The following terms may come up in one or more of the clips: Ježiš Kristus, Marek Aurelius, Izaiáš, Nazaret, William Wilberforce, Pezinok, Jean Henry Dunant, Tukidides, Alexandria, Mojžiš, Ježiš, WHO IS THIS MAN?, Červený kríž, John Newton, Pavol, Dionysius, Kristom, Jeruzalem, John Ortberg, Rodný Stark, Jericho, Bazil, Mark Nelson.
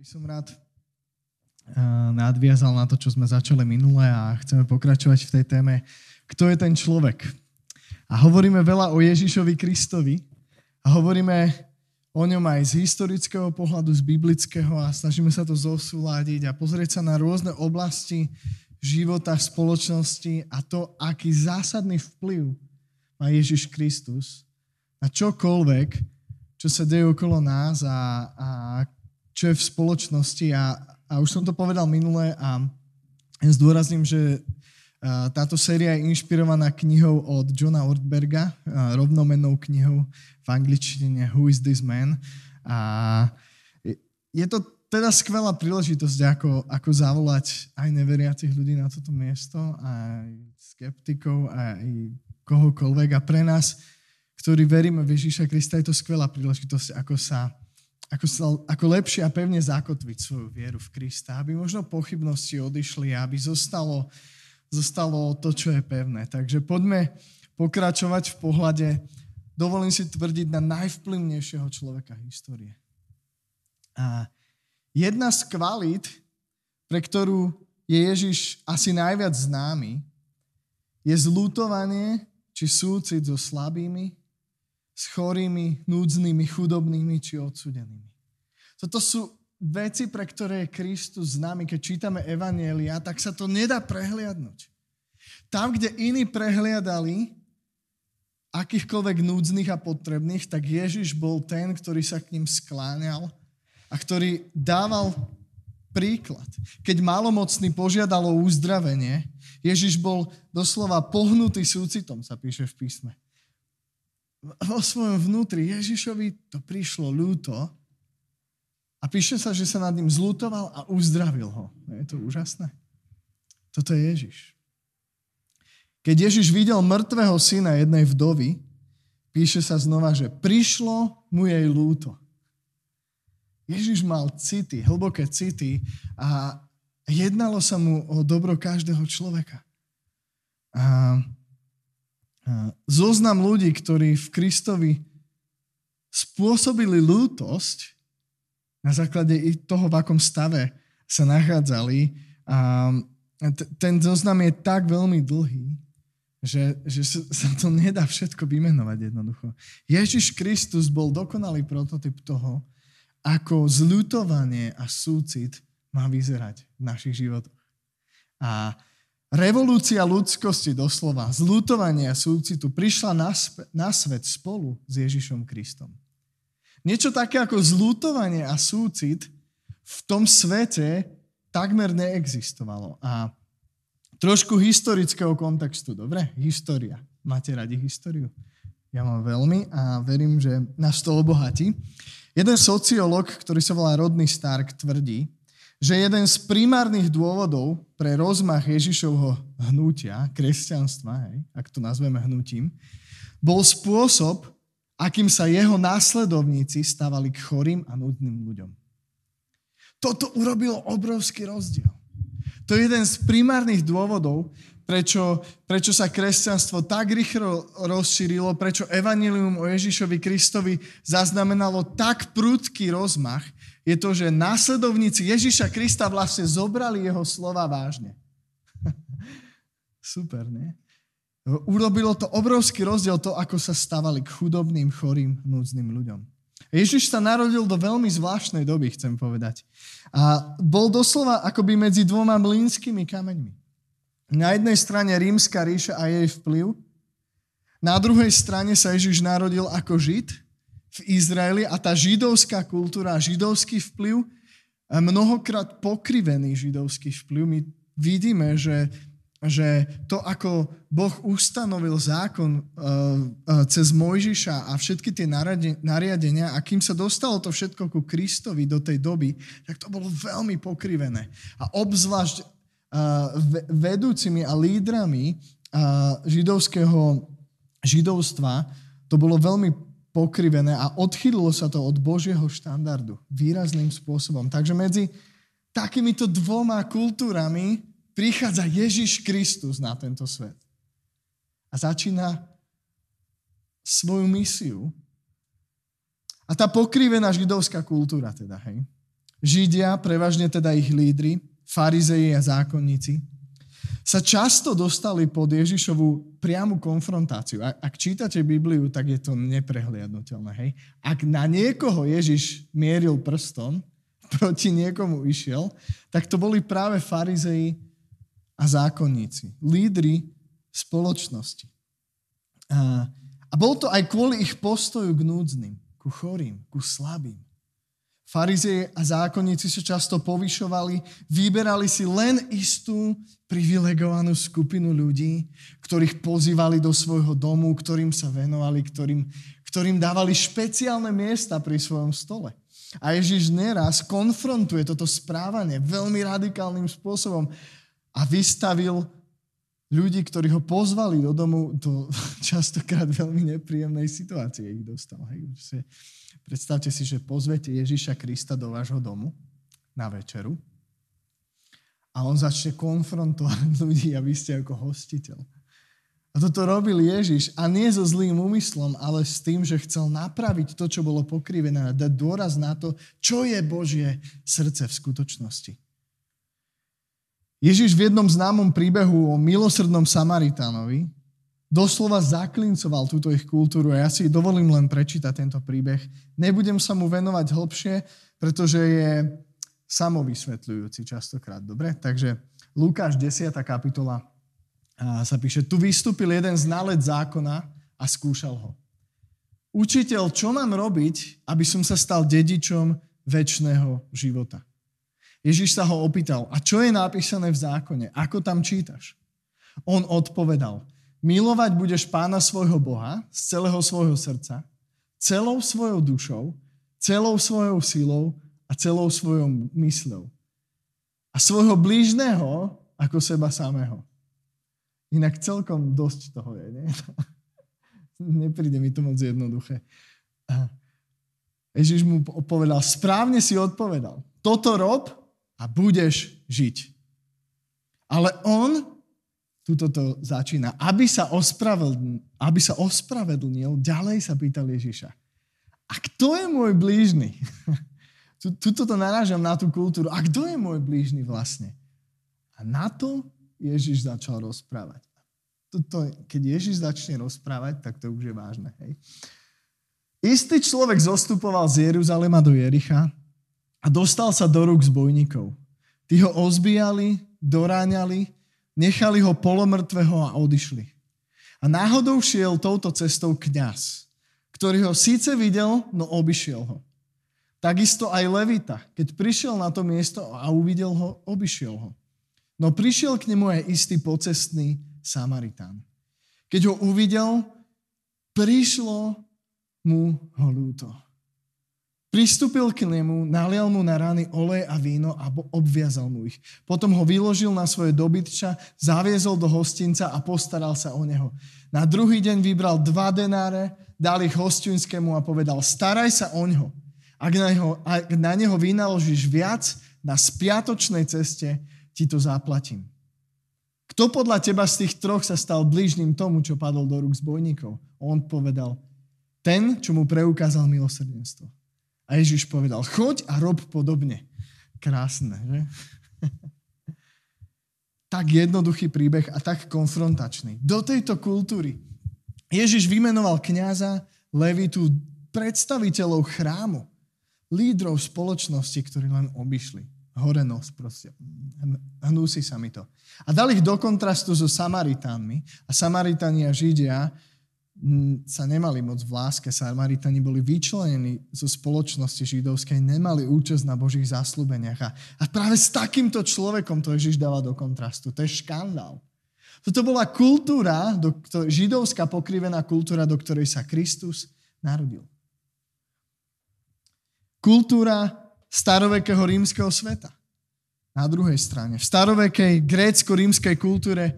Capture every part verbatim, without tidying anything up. by som rád nadviazal na to, čo sme začali minule a chceme pokračovať v tej téme, kto je ten človek. A hovoríme veľa o Ježišovi Kristovi a hovoríme o ňom aj z historického pohľadu, z biblického a snažíme sa to zosúladiť a pozrieť sa na rôzne oblasti života, spoločnosti a to, aký zásadný vplyv má Ježiš Kristus na čokoľvek, čo sa deje okolo nás a, a čo je v spoločnosti a, a už som to povedal minule a zdôrazním, že táto séria je inšpirovaná knihou od Johna Ortberga, rovnomennou knihou v angličtine Who Is This Man? A je to teda skvelá príležitosť, ako, ako zavolať aj neveriacich ľudí na toto miesto, aj skeptikov, aj kohokoľvek. A pre nás, ktorí veríme v Ježiša Krista, je to skvelá príležitosť, ako sa, ako sa, ako lepšie a pevne zakotviť svoju vieru v Krista, aby možno pochybnosti odišli, aby zostalo zostalo to, čo je pevné. Takže poďme pokračovať v pohľade, dovolím si tvrdiť, na najvplyvnejšieho človeka histórie. A jedna z kvalít, pre ktorú je Ježiš asi najviac známy, je zľutovanie či súcit so slabými, s chorými, núdznymi, chudobnými či odsúdenými. Toto sú veci, pre ktoré je Kristus známy, keď čítame evanjelia, tak sa to nedá prehliadnúť. Tam, kde iní prehliadali akýchkoľvek núdznych a potrebných, tak Ježiš bol ten, ktorý sa k ním skláňal a ktorý dával príklad. Keď malomocný požiadal o uzdravenie, Ježiš bol doslova pohnutý súcitom, sa píše v písme. Vo svojom vnútri Ježišovi to prišlo ľúto, a píše sa, že sa nad ním zľutoval a uzdravil ho. Je to úžasné? Toto je Ježiš. Keď Ježiš videl mŕtvého syna jednej vdovy, píše sa znova, že prišlo mu jej ľúto. Ježiš mal city, hlboké city a jednalo sa mu o dobro každého človeka. A zoznam ľudí, ktorí v Kristovi spôsobili ľútosť, na základe toho, v akom stave sa nachádzali. A ten zoznam je tak veľmi dlhý, že, že sa to nedá všetko vymenovať jednoducho. Ježiš Kristus bol dokonalý prototyp toho, ako zľutovanie a súcit má vyzerať v našich životoch. A revolúcia ľudskosti doslova, zľutovanie a súcitu prišla na, na svet spolu s Ježišom Kristom. Niečo také ako zľutovanie a súcit v tom svete takmer neexistovalo. A trošku historického kontextu, dobre? História. Máte radi históriu? Ja mám veľmi a verím, že nás to obohatí. Jeden sociológ, ktorý sa volá Rodný Stark, tvrdí, že jeden z primárnych dôvodov pre rozmach Ježišovho hnutia, kresťanstva, hej, ak to nazveme hnutím, bol spôsob, akým sa jeho následovníci stávali k chorým a núdnym ľuďom. Toto urobilo obrovský rozdiel. To je jeden z primárnych dôvodov, prečo, prečo sa kresťanstvo tak rýchlo rozšírilo, prečo evanjelium o Ježišovi Kristovi zaznamenalo tak prudký rozmach, je to, že následovníci Ježiša Krista vlastne zobrali jeho slova vážne. Super, nie? Urobilo to obrovský rozdiel to, ako sa stávali k chudobným, chorým, núdznym ľuďom. Ježiš sa narodil do veľmi zvláštnej doby, chcem povedať. A bol doslova akoby medzi dvoma mlynskými kameňmi. Na jednej strane Rímska ríša a jej vplyv, na druhej strane sa Ježiš narodil ako Žid v Izraeli a tá židovská kultúra, židovský vplyv, mnohokrát pokrivený židovský vplyv, my vidíme, že že to, ako Boh ustanovil zákon cez Mojžiša a všetky tie nariadenia a kým sa dostalo to všetko ku Kristovi do tej doby, tak to bolo veľmi pokrivené. A obzvlášť vedúcimi a lídrami židovského židovstva to bolo veľmi pokrivené a odchýlilo sa to od Božieho štandardu výrazným spôsobom. Takže medzi takýmito dvoma kultúrami prichádza Ježiš Kristus na tento svet a začína svoju misiu. A tá pokrivená židovská kultúra teda, hej, Židia, prevažne teda ich lídri, farizeji a zákonníci, sa často dostali pod Ježišovu priamu konfrontáciu. Ak čítate Bibliu, tak je to neprehliadnutelné. Hej? Ak na niekoho Ježiš mieril prstom, proti niekomu išiel, tak to boli práve farizeji a zákonníci, lídri spoločnosti. A, a bol to aj kvôli ich postoju k núdznym, ku chorým, ku slabým. Farizeji a zákonníci sa často povyšovali, vyberali si len istú privilegovanú skupinu ľudí, ktorých pozývali do svojho domu, ktorým sa venovali, ktorým, ktorým dávali špeciálne miesta pri svojom stole. A Ježiš neraz konfrontuje toto správanie veľmi radikálnym spôsobom a vystavil ľudí, ktorí ho pozvali do domu, do častokrát veľmi nepríjemnej situácie ich dostal. Hej. Predstavte si, že pozvete Ježiša Krista do vášho domu na večeru a on začne konfrontovať ľudí a vy ste ako hostiteľ. A toto robil Ježiš a nie so zlým úmyslom, ale s tým, že chcel napraviť to, čo bolo pokrivené a dať dôraz na to, čo je Božie srdce v skutočnosti. Ježiš v jednom známom príbehu o milosrdnom Samaritánovi doslova zaklincoval túto ich kultúru a ja si dovolím len prečítať tento príbeh. Nebudem sa mu venovať hlbšie, pretože je samovysvetľujúci častokrát. Dobre? Takže Lukáš desiata kapitola sa píše, tu vystúpil jeden znalec zákona a skúšal ho. Učiteľ, čo mám robiť, aby som sa stal dedičom večného života? Ježiš sa ho opýtal, a čo je napísané v zákone? Ako tam čítaš? On odpovedal, milovať budeš Pána svojho Boha z celého svojho srdca, celou svojou dušou, celou svojou silou a celou svojou mysľou. A svojho blížneho ako seba samého. Inak celkom dosť toho je, nie? Nepríde mi to moc jednoduché. Ježiš mu povedal, správne si odpovedal, toto rob a budeš žiť. Ale on, tuto to začína, aby sa, aby sa ospravedlnil, ďalej sa pýtal Ježiša. A kto je môj blížny? Tuto to narážam na tú kultúru. A kto je môj blížny vlastne? A na to Ježiš začal rozprávať. Tuto, keď Ježiš začne rozprávať, tak to už je vážne. Hej. Istý človek zostupoval z Jeruzalema do Jericha a dostal sa do rúk zbojníkov. Tí ho ozbíjali, doráňali, nechali ho polomrtvého a odišli. A náhodou šiel touto cestou kňaz, ktorý ho síce videl, no obišiel ho. Takisto aj Levita, keď prišiel na to miesto a uvidel ho, obišiel ho. No prišiel k nemu aj istý pocestný Samaritán. Keď ho uvidel, prišlo mu ho ľúto. Pristúpil k nemu, nalial mu na rany olej a víno a obviazal mu ich. Potom ho vyložil na svoje dobytča, zaviezol do hostinca a postaral sa o neho. Na druhý deň vybral dva denáre, dal ich hostinskému a povedal, staraj sa o ňo. Ak na, jeho, ak na neho vynaložíš viac, na spiatočnej ceste ti to zaplatím. Kto podľa teba z tých troch sa stal blížnym tomu, čo padol do rúk zbojníkov? On povedal, ten, čo mu preukázal milosrdenstvo. A Ježiš povedal, choď a rob podobne. Krásne, že? Tak jednoduchý príbeh a tak konfrontačný. Do tejto kultúry Ježiš vymenoval kňaza, levitu, predstaviteľov chrámu, lídrov spoločnosti, ktorí len obišli. Hore nos proste. Hnusí sa mi to. A dal ich do kontrastu so Samaritánmi. A Samaritáni a Židia sa nemali moc v láske. Samaritáni boli vyčlenení zo spoločnosti židovskej, nemali účasť na Božích zasľúbeniach. A, a práve s takýmto človekom to Ježiš dáva do kontrastu. To je škandál. Toto bola kultúra, do, to, židovská pokrivená kultúra, do ktorej sa Kristus narodil. Kultúra starovekého rímskeho sveta. Na druhej strane, v starovekej grécko-rímskej kultúre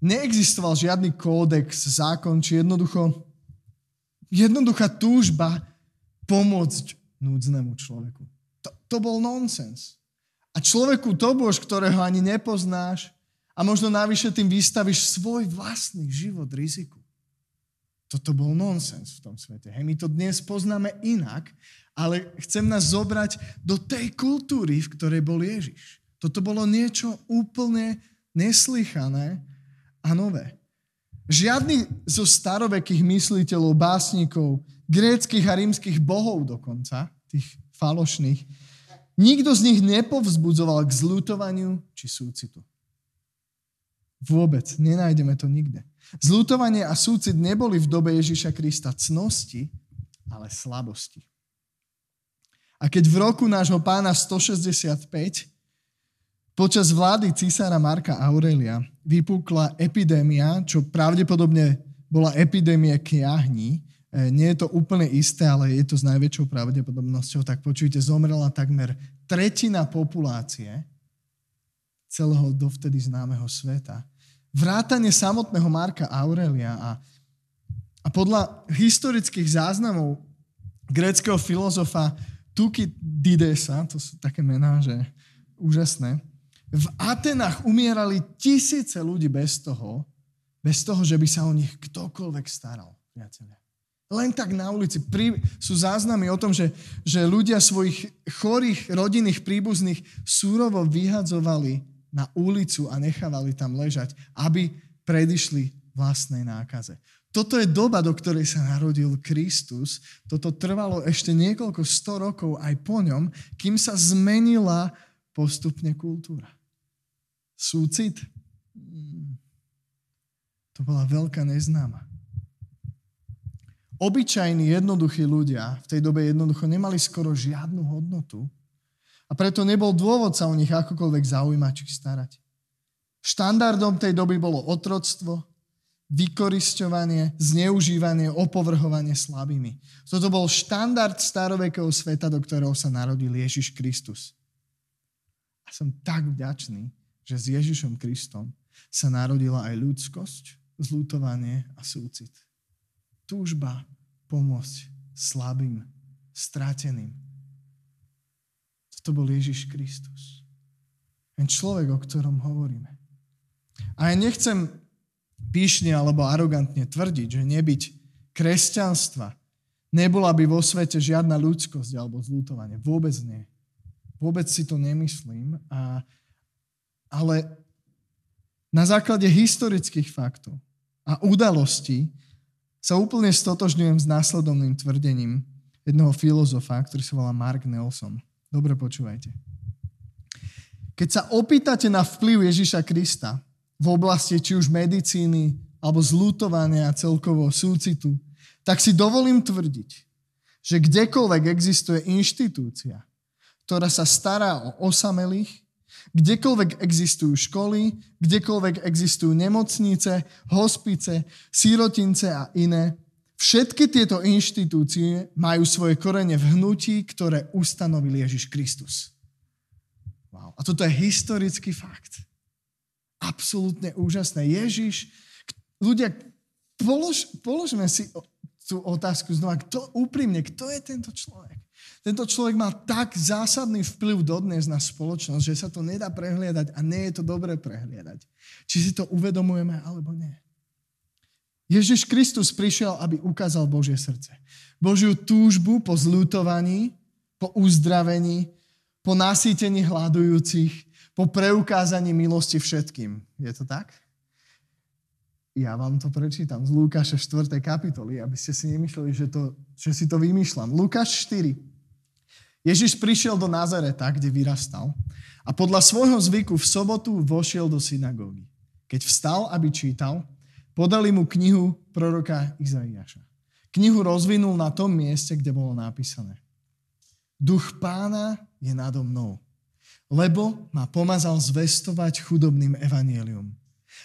neexistoval žiadny kódex, zákon, či jednoducho, jednoduchá túžba pomôcť núdznému človeku. To, to bol nonsens. A človeku to bož, ktorého ani nepoznáš a možno navyše tým vystavíš svoj vlastný život riziku. Toto bol nonsens v tom svete. Hej, my to dnes poznáme inak a ale chcem nás zobrať do tej kultúry, v ktorej bol Ježiš. Toto bolo niečo úplne neslychané a nové. Žiadny zo starovekých mysliteľov, básnikov, gréckych a rímskych bohov dokonca, tých falošných, nikto z nich nepovzbudzoval k zľutovaniu či súcitu. Vôbec, nenájdeme to nikde. Zľutovanie a súcit neboli v dobe Ježiša Krista cnosti, ale slabosti. A keď v roku nášho pána stošesťdesiatpäť počas vlády císara Marka Aurelia vypukla epidémia, čo pravdepodobne bola epidémia kiahní. Nie je to úplne isté, ale je to s najväčšou pravdepodobnosťou. Tak počujte, zomrela takmer tretina populácie celého dovtedy známeho sveta. Vrátane samotného Marka Aurelia a, a podľa historických záznamov gréckeho filozofa Tukididesa, to sú také mená, že úžasné, v Atenách umierali tisíce ľudí bez toho, bez toho, že by sa o nich ktokoľvek staral, priatelia. Len tak na ulici. Pri, sú záznamy o tom, že, že ľudia svojich chorých rodinných príbuzných súrovo vyhadzovali na ulicu a nechávali tam ležať, aby predišli vlastnej nákaze. Toto je doba, do ktorej sa narodil Kristus. Toto trvalo ešte niekoľko sto rokov aj po ňom, kým sa zmenila postupne kultúra. Súcit? To bola veľká neznáma. Obyčajní, jednoduchí ľudia v tej dobe jednoducho nemali skoro žiadnu hodnotu a preto nebol dôvod sa o nich akokoľvek zaujímať či starať. Štandardom tej doby bolo otroctvo, vykorisťovanie, zneužívanie, opovrhovanie slabými. Toto bol štandard starovekého sveta, do ktorého sa narodil Ježiš Kristus. A som tak vďačný, že s Ježišom Kristom sa narodila aj ľudskosť, zľutovanie a súcit. Túžba pomôcť slabým, strateným. To bol Ježiš Kristus. Ten človek, o ktorom hovoríme. A ja nechcem pyšne alebo arogantne tvrdiť, že nebyť kresťanstva nebola by vo svete žiadna ľudskosť alebo zľutovanie. Vôbec nie. Vôbec si to nemyslím. A, ale na základe historických faktov a udalostí sa úplne stotožňujem s následovným tvrdením jedného filozofa, ktorý sa volá Mark Nelson. Dobre počúvajte. Keď sa opýtate na vplyv Ježiša Krista v oblasti či už medicíny, alebo zľutovania a celkovo súcitu, tak si dovolím tvrdiť, že kdekoľvek existuje inštitúcia, ktorá sa stará o osamelých, kdekoľvek existujú školy, kdekoľvek existujú nemocnice, hospice, sirotince a iné. Všetky tieto inštitúcie majú svoje korene v hnutí, ktoré ustanovil Ježiš Kristus. Wow. A toto je historický fakt. Absolútne úžasné. Ježiš, ľudia, polož, položme si tú otázku znova. Kto, úprimne, kto je tento človek? Tento človek má tak zásadný vplyv dodnes na spoločnosť, že sa to nedá prehliadať a nie je to dobré prehliadať. Či si to uvedomujeme, alebo nie. Ježiš Kristus prišiel, aby ukázal Božie srdce. Božiu túžbu po zľutovaní, po uzdravení, po nasýtení hľadujúcich, po preukázaní milosti všetkým. Je to tak? Ja vám to prečítam z Lukáša štvrtej kapitoly, aby ste si nemysleli, že, to, že si to vymýšľam. Lukáš štyri. Ježiš prišiel do Nazareta, kde vyrastal a podľa svojho zvyku v sobotu vošiel do synagógy. Keď vstal, aby čítal, podali mu knihu proroka Izaiáša. Knihu rozvinul na tom mieste, kde bolo napísané: Duch Pána je nado mnou, lebo ma pomazal zvestovať chudobným evanjelium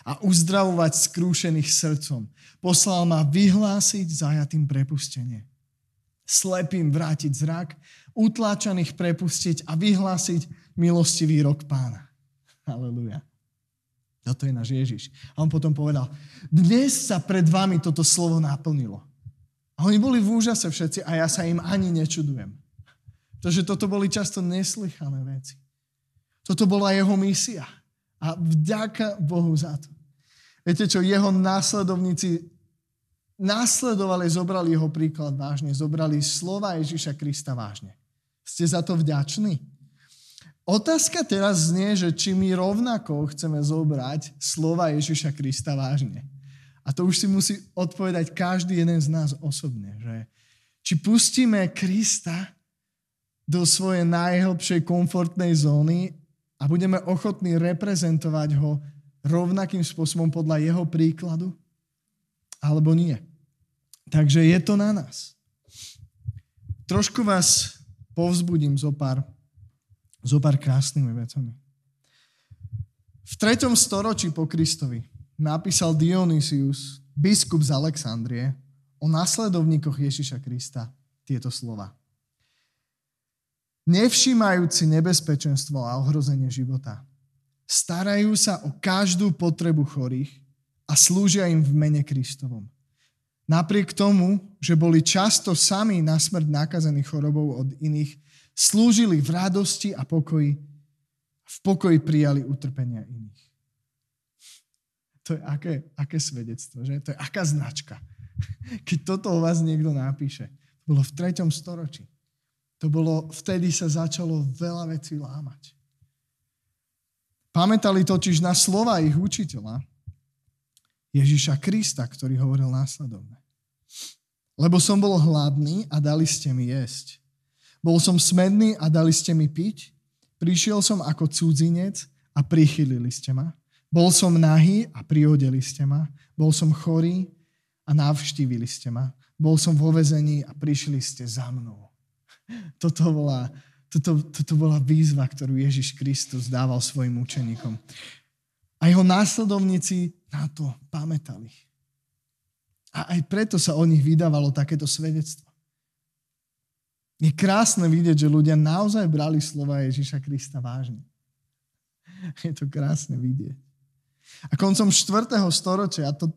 a uzdravovať skrúšených srdcom. Poslal ma vyhlásiť zajatým prepustenie, slepým vrátiť zrak, utláčaných prepustiť a vyhlásiť milostivý rok Pána. Halelujá. Toto je náš Ježiš. A on potom povedal: dnes sa pred vami toto slovo naplnilo. A oni boli v úžase všetci a ja sa im ani nečudujem. Pretože toto boli často neslychané veci. Toto bola jeho misia. A vďaka Bohu za to. Viete čo, jeho následovníci následovali, zobrali jeho príklad vážne, zobrali slova Ježiša Krista vážne. Ste za to vďační? Otázka teraz znie, že či my rovnako chceme zobrať slova Ježiša Krista vážne. A to už si musí odpovedať každý jeden z nás osobne, že či pustíme Krista do svojej najhlbšej komfortnej zóny a budeme ochotní reprezentovať ho rovnakým spôsobom podľa jeho príkladu, alebo nie. Takže je to na nás. Trošku vás povzbudím zo pár, zo pár krásnymi vecami. V treťom storočí po Kristovi napísal Dionysius, biskup z Alexandrie, o nasledovníkoch Ježiša Krista tieto slova. Nevšímajúci nebezpečenstvo a ohrozenie života, starajú sa o každú potrebu chorých a slúžia im v mene Kristovom. Napriek tomu, že boli často sami na smrť nakazení chorobou od iných, slúžili v radosti a pokoji, v pokoji prijali utrpenia iných. To je aké, aké svedectvo, že? To je aká značka. Keď toto o vás niekto napíše. To bolo v treťom storočí. To bolo, vtedy sa začalo veľa vecí lámať. Pamätali totiž na slova ich učiteľa, Ježiša Krista, ktorý hovoril následovne. Lebo som bol hladný a dali ste mi jesť. Bol som smedný a dali ste mi piť. Prišiel som ako cudzinec a prichylili ste ma. Bol som nahý a priodeli ste ma. Bol som chorý a navštívili ste ma. Bol som vo väzení a prišli ste za mnou. Toto bola, toto, toto bola výzva, ktorú Ježiš Kristus dával svojim učeníkom. A jeho následovníci na to pamätali. A aj preto sa o nich vydávalo takéto svedectvo. Je krásne vidieť, že ľudia naozaj brali slova Ježiša Krista vážne. Je to krásne vidieť. A koncom štvrtého storočia, to,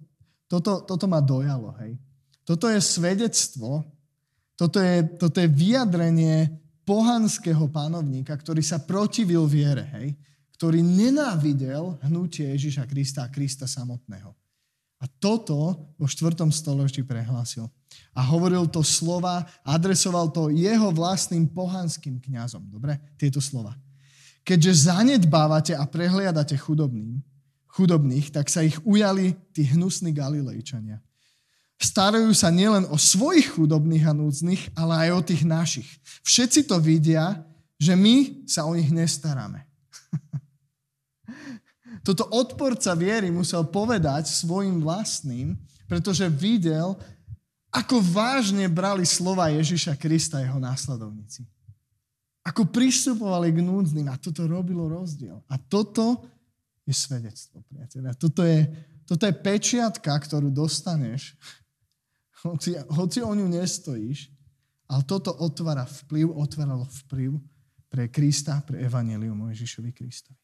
toto, toto ma dojalo, hej. Toto je svedectvo, Toto je, toto je vyjadrenie pohanského panovníka, ktorý sa protivil viere, hej? Ktorý nenávidel hnutie Ježiša Krista a Krista samotného. A toto vo štvrtom storočí prehlásil. A hovoril to slova, adresoval to jeho vlastným pohanským kňazom. Dobre? Tieto slova. Keďže zanedbávate a prehliadate chudobným, chudobných, tak sa ich ujali tí hnusní Galilejčania. Starajú sa nielen o svojich chudobných a núdznych, ale aj o tých našich. Všetci to vidia, že my sa o nich nestaráme. Toto odporca viery musel povedať svojim vlastným, pretože videl, ako vážne brali slova Ježiša Krista jeho následovníci. Ako pristupovali k núdznym a toto robilo rozdiel. A toto je svedectvo, priateľa. Toto je, toto je pečiatka, ktorú dostaneš, Hoci, hoci o ňu nestojíš, ale toto otvára vplyv, otváralo vplyv pre Krista, pre evanjelium o Ježišovi Kristovi.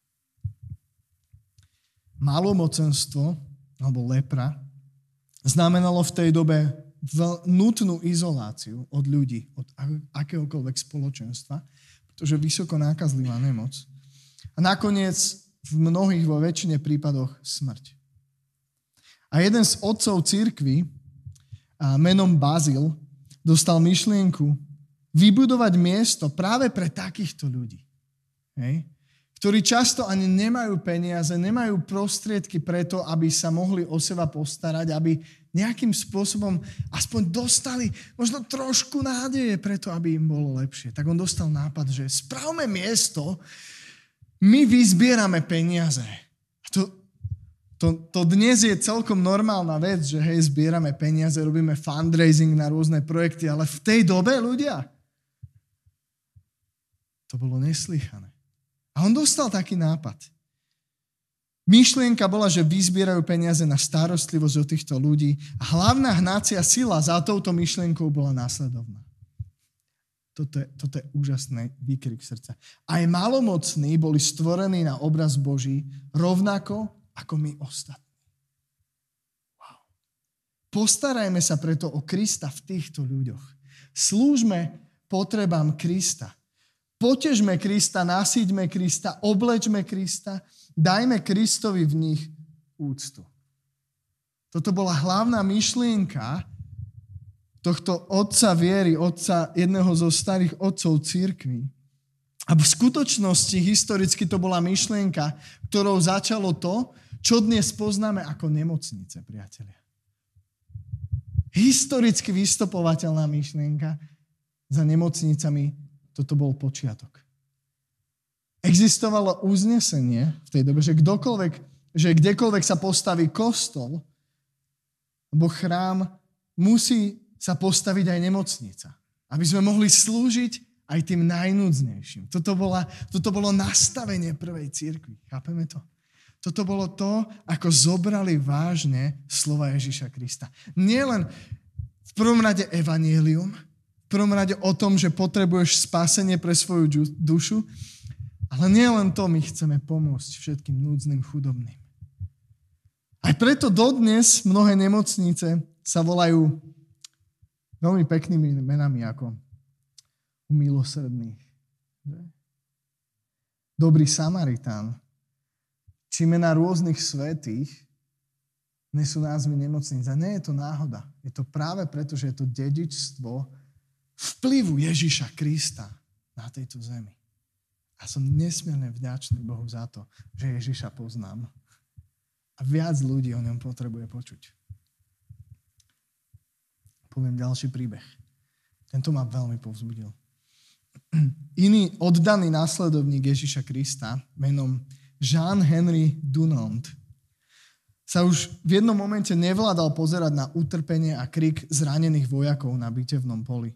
Malomocenstvo, alebo lepra, znamenalo v tej dobe nutnú izoláciu od ľudí, od akéhokoľvek spoločenstva, pretože vysoko nákazlivá nemoc. A nakoniec v mnohých, vo väčšine prípadoch smrť. A jeden z otcov cirkvi, a menom Bazil, dostal myšlienku vybudovať miesto práve pre takýchto ľudí, hej? Ktorí často ani nemajú peniaze, nemajú prostriedky preto, aby sa mohli o seba postarať, aby nejakým spôsobom aspoň dostali možno trošku nádeje preto, aby im bolo lepšie. Tak on dostal nápad, že spravme miesto, my vyzbierame peniaze. A to... To, to dnes je celkom normálna vec, že hej, zbierame peniaze, robíme fundraising na rôzne projekty, ale v tej dobe ľudia, to bolo neslychané. A on dostal taký nápad. Myšlienka bola, že vyzbierajú peniaze na starostlivosť o týchto ľudí a hlavná hnácia sila za touto myšlienkou bola následovná. Toto je, toto je úžasný výkrik srdca. Aj malomocní boli stvorení na obraz Boží rovnako ako my ostatní. Wow. Postarajme sa preto o Krista v týchto ľuďoch. Slúžme potrebám Krista. Potežme Krista, nasíďme Krista, oblečme Krista, dajme Kristovi v nich úctu. Toto bola hlavná myšlienka tohto otca viery, otca jedného zo starých otcov cirkvi. A v skutočnosti historicky to bola myšlienka, ktorou začalo to, čo dnes poznáme ako nemocnice, priatelia. Historicky vystopovateľná myšlienka, za nemocnicami toto bol počiatok. Existovalo uznesenie v tej dobe, že kdokoľvek, že kdekoľvek sa postaví kostol alebo chrám, musí sa postaviť aj nemocnica, aby sme mohli slúžiť aj tým najnúdznejším. Toto, bola, toto bolo nastavenie prvej cirkvi. Chápeme to? Toto bolo to, ako zobrali vážne slova Ježiša Krista. Nielen v prvom rade evanjelium, v prvom rade o tom, že potrebuješ spásenie pre svoju dušu, ale nielen to, my chceme pomôcť všetkým núdznym, chudobným. Aj preto dodnes mnohé nemocnice sa volajú veľmi peknými menami ako milosrdných. Dobrý Samaritán. Či mená rôznych svätých nesú názvy nemocníc. A nie je to náhoda. Je to práve preto, že je to dedičstvo vplyvu Ježiša Krista na tejto zemi. A som nesmierne vďačný Bohu za to, že Ježiša poznám. A viac ľudí o ňom potrebuje počuť. Poviem ďalší príbeh. Tento ma veľmi povzbudil. Iný oddaný následovník Ježiša Krista menom Jean Henry Dunant sa už v jednom momente nevládal pozerať na utrpenie a krik zranených vojakov na bitevnom poli.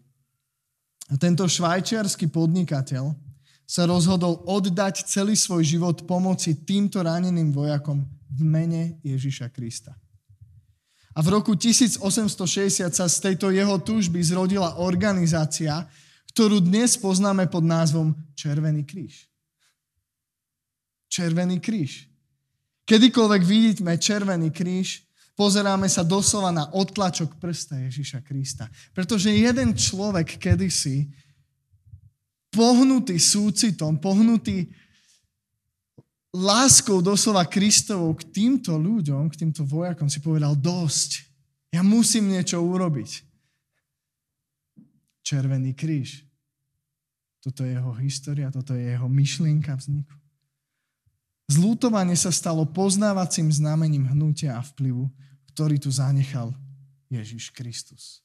A tento švajčiarsky podnikateľ sa rozhodol oddať celý svoj život pomoci týmto raneným vojakom v mene Ježiša Krista. A v roku tisíc osemsto šesťdesiat sa z tejto jeho túžby zrodila organizácia, ktorú dnes poznáme pod názvom Červený kríž. Červený kríž. Kedykoľvek vidíme Červený kríž, pozeráme sa doslova na odtlačok prsta Ježiša Krista. Pretože jeden človek kedysi, pohnutý súcitom, pohnutý láskou doslova Kristovou k týmto ľuďom, k týmto vojakom, si povedal dosť. Ja musím niečo urobiť. Červený kríž. Toto je jeho história, toto je jeho myšlienka vzniku. Zľutovanie sa stalo poznávacím znamením hnutia a vplyvu, ktorý tu zanechal Ježiš Kristus.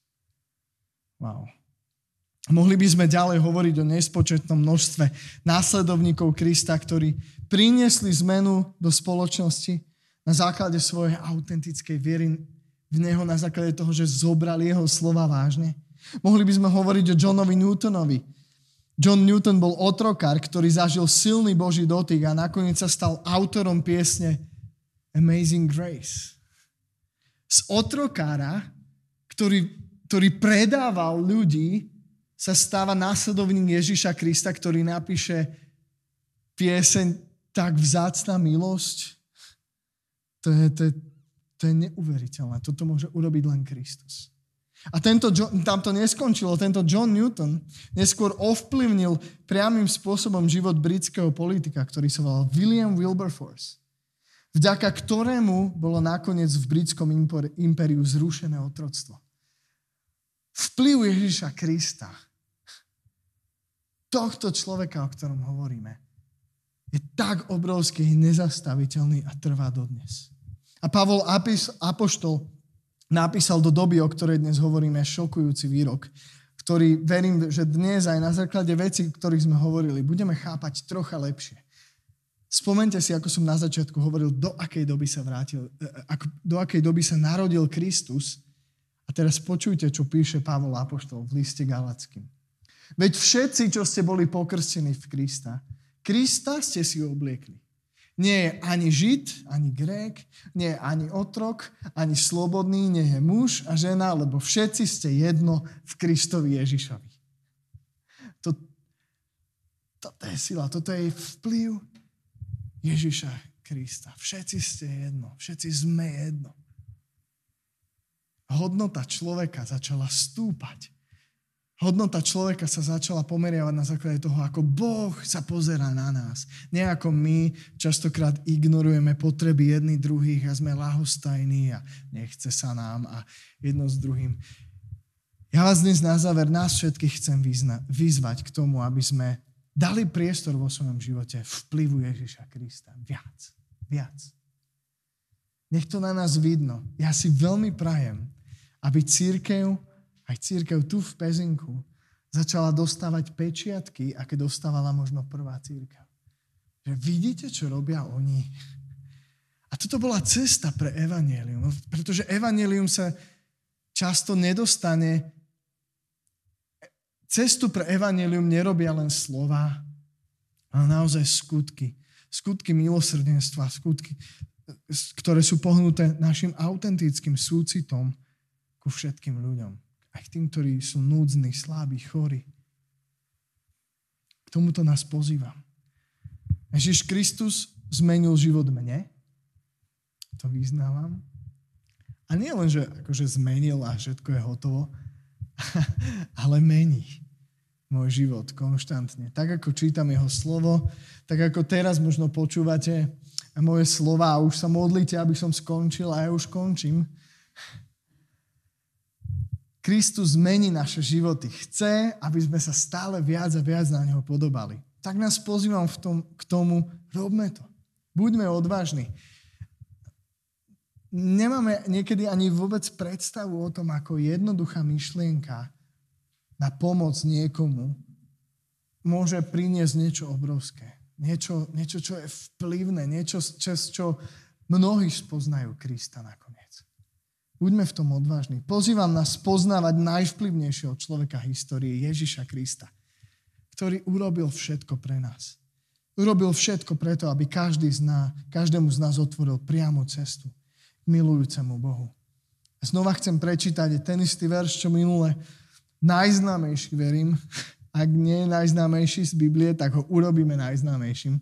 Wow. Mohli by sme ďalej hovoriť o nespočetnom množstve následovníkov Krista, ktorí priniesli zmenu do spoločnosti na základe svojej autentickej viery v Neho, na základe toho, že zobrali Jeho slova vážne. Mohli by sme hovoriť o Johnovi Newtonovi. John Newton bol otrokár, ktorý zažil silný Boží dotyk a nakoniec sa stal autorom piesne Amazing Grace. Z otrokára, ktorý, ktorý predával ľudí, sa stáva následovník Ježiša Krista, ktorý napíše pieseň Tak vzácna milosť. To je, to je, to je neuveriteľné. Toto môže urobiť len Kristus. A tento John, tam to neskončilo, tento John Newton neskôr ovplyvnil priamým spôsobom život britského politika, ktorý sa volal William Wilberforce, vďaka ktorému bolo nakoniec v britskom impériu zrušené otroctvo. Vplyv Ježiša Krista, tohto človeka, o ktorom hovoríme, je tak obrovský, nezastaviteľný a trvá dodnes. A Pavol apoštol napísal do doby, o ktorej dnes hovoríme, šokujúci výrok, ktorý verím, že dnes aj na základe vecí, o ktorých sme hovorili, budeme chápať trocha lepšie. Spomente si, ako som na začiatku hovoril, do akej doby sa vrátil, do akej doby sa narodil Kristus. A teraz počujte, čo píše Pavol apoštol v liste Galackým. Veď všetci, čo ste boli pokrstení v Krista, Krista ste si obliekli. Nie je ani Žid, ani Grék, nie je ani otrok, ani slobodný, nie je muž a žena, lebo všetci ste jedno v Kristovi Ježišovi. To, toto je sila, toto je vplyv Ježiša Krista. Všetci ste jedno, všetci sme jedno. Hodnota človeka začala stúpať. Hodnota človeka sa začala pomeriavať na základe toho, ako Boh sa pozerá na nás. Nie ako my častokrát ignorujeme potreby jedných druhých a sme ľahostajní a nechce sa nám a jedno s druhým. Ja vás dnes na záver, nás všetkých chcem vyzna- vyzvať k tomu, aby sme dali priestor vo svojom živote vplyvu Ježiša Krista. Viac, viac. Nech to na nás vidno. Ja si veľmi prajem, aby cirkev, aj cirkev tu v Pezinku, začala dostávať pečiatky, aké dostávala možno prvá cirkev. Že vidíte, čo robia oni. A toto bola cesta pre evanjelium, pretože evanjelium sa často nedostane. Cestu pre evanjelium nerobia len slova, ale naozaj skutky. Skutky milosrdenstva, skutky, ktoré sú pohnuté našim autentickým súcitom ku všetkým ľuďom. Aj k tým, ktorí sú núdzni, slabí, chorí. K tomuto nás pozývam. Ježiš Kristus zmenil život mne, to vyznávam. A nie len, že akože zmenil a všetko je hotovo, ale mení môj život konštantne. Tak, ako čítam jeho slovo, tak ako teraz možno počúvate moje slova a už sa modlíte, aby som skončil a ja už končím. Kristus zmení naše životy. Chce, aby sme sa stále viac a viac na neho podobali. Tak nás pozývam v tom, k tomu, robme to. Buďme odvážni. Nemáme niekedy ani vôbec predstavu o tom, ako jednoduchá myšlienka na pomoc niekomu môže priniesť niečo obrovské. Niečo, niečo čo je vplyvné, niečo, čas, čo mnohí spoznajú Krista nakoniec. Buďme v tom odvážni. Pozývam nás poznávať najvplyvnejšieho človeka histórie, Ježiša Krista, ktorý urobil všetko pre nás. Urobil všetko preto, aby každý z nás, každému z nás otvoril priamu cestu milujúcemu Bohu. Znova chcem prečítať ten istý verš, čo minule, najznámejší, verím. Ak nie je najznámejší z Biblie, tak ho urobíme najznámejším.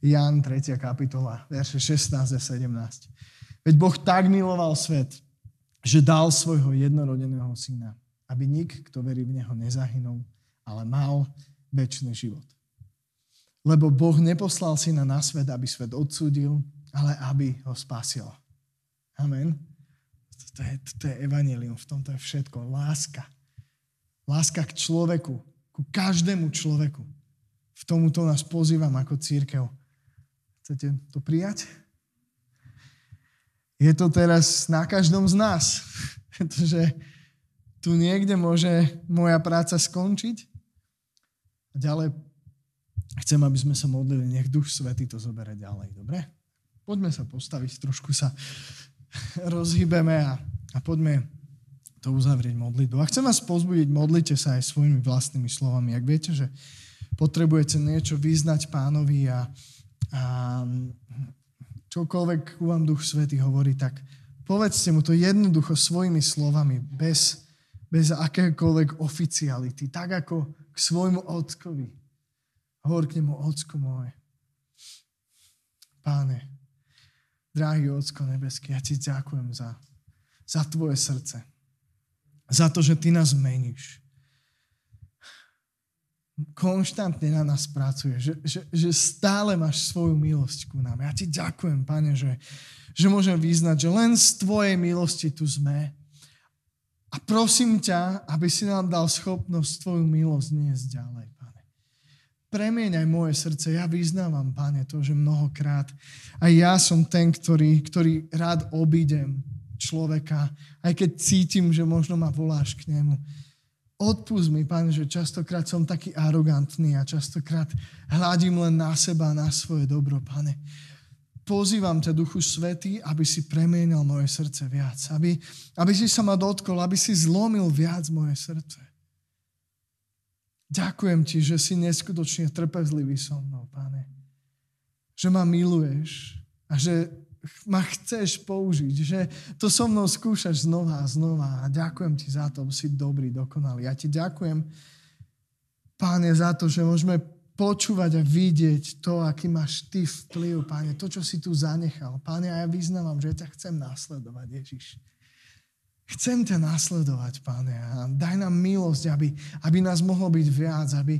Ján tretia kapitola, verše šestnásť a sedemnásť. Veď Boh tak miloval svet, že dal svojho jednorodeného syna, aby nik, kto verí v neho, nezahynul, ale mal večný život. Lebo Boh neposlal syna na svet, aby svet odsúdil, ale aby ho spasil. Amen. To je, to je evanjelium, v tomto je všetko. Láska. Láska k človeku, ku každému človeku. V tomuto nás pozývam ako cirkev. Chcete to prijať? Je to teraz na každom z nás, pretože tu niekde môže moja práca skončiť. A ďalej chcem, aby sme sa modlili, nech Duch Svätý to zoberie ďalej, dobre? Poďme sa postaviť, trošku sa rozhybeme a, a poďme to uzavrieť modlitbou. A chcem vás pozbudiť, modlite sa aj svojimi vlastnými slovami. Ak viete, že potrebujete niečo vyznať Pánovi a, a čokoľvek vám Duch Svätý hovorí, tak povedzte mu to jednoducho svojimi slovami, bez, bez akékoľvek oficiality. Tak ako k svojmu Otcovi. Hovor k nemu: Otco môj, Páne, drahý Otco nebeský, ja ti ďakujem za, za tvoje srdce. Za to, že ty nás meníš. Konštantne na nás pracuje, že, že, že stále máš svoju milosť ku nám. Ja ti ďakujem, Pane, že, že môžem vyznať, že len z tvojej milosti tu sme. A prosím ťa, aby si nám dal schopnosť tvoju milosť niesť ďalej, Pane. Premieňaj moje srdce. Ja vyznávam, Pane, to, že mnohokrát aj ja som ten, ktorý, ktorý rád obídem človeka, aj keď cítim, že možno ma voláš k nemu. Odpusť mi, Pane, že častokrát som taký arogantný a častokrát hľadím len na seba, na svoje dobro, Pane. Pozývam ťa, Duchu Svätý, aby si premienil moje srdce viac, aby, aby si sa ma dotkol, aby si zlomil viac moje srdce. Ďakujem ti, že si neskutočne trpezlivý so mnou, Pane. Že ma miluješ a že ma chceš použiť, že to so mnou skúšaš znova a znova a ďakujem ti za to, si dobrý, dokonalý. Ja ti ďakujem, Páne, za to, že môžeme počúvať a vidieť to, aký máš ty vplyv, Páne, to, čo si tu zanechal. Páne, a ja vyznávam, že ťa chcem nasledovať, Ježiš. Chcem ťa nasledovať, Páne, a daj nám milosť, aby, aby nás mohlo byť viac, aby,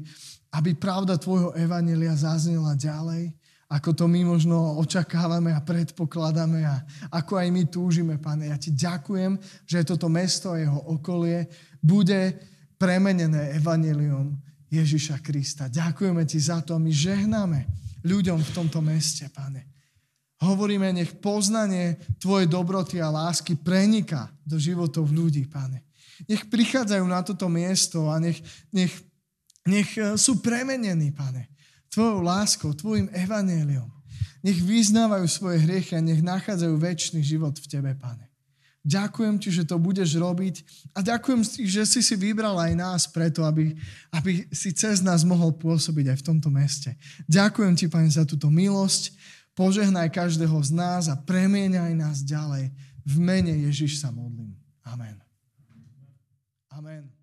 aby pravda tvojho evanjelia zaznela ďalej, ako to my možno očakávame a predpokladáme a ako aj my túžime, Pane. Ja ti ďakujem, že toto mesto a jeho okolie bude premenené evanjeliom Ježiša Krista. Ďakujeme ti za to a my žehnáme ľuďom v tomto meste, Pane. Hovoríme, nech poznanie tvojej dobroty a lásky preniká do životov ľudí, Pane. Nech prichádzajú na toto miesto a nech, nech, nech sú premenení, Pane, tvojou láskou, tvojim evanjeliom. Nech vyznávajú svoje hriechy a nech nachádzajú večný život v tebe, Pane. Ďakujem ti, že to budeš robiť a ďakujem ti, že si si vybral aj nás preto, aby, aby si cez nás mohol pôsobiť aj v tomto meste. Ďakujem ti, Pane, za túto milosť. Požehnaj každého z nás a premieňaj nás ďalej. V mene Ježiš sa modlím. Amen. Amen.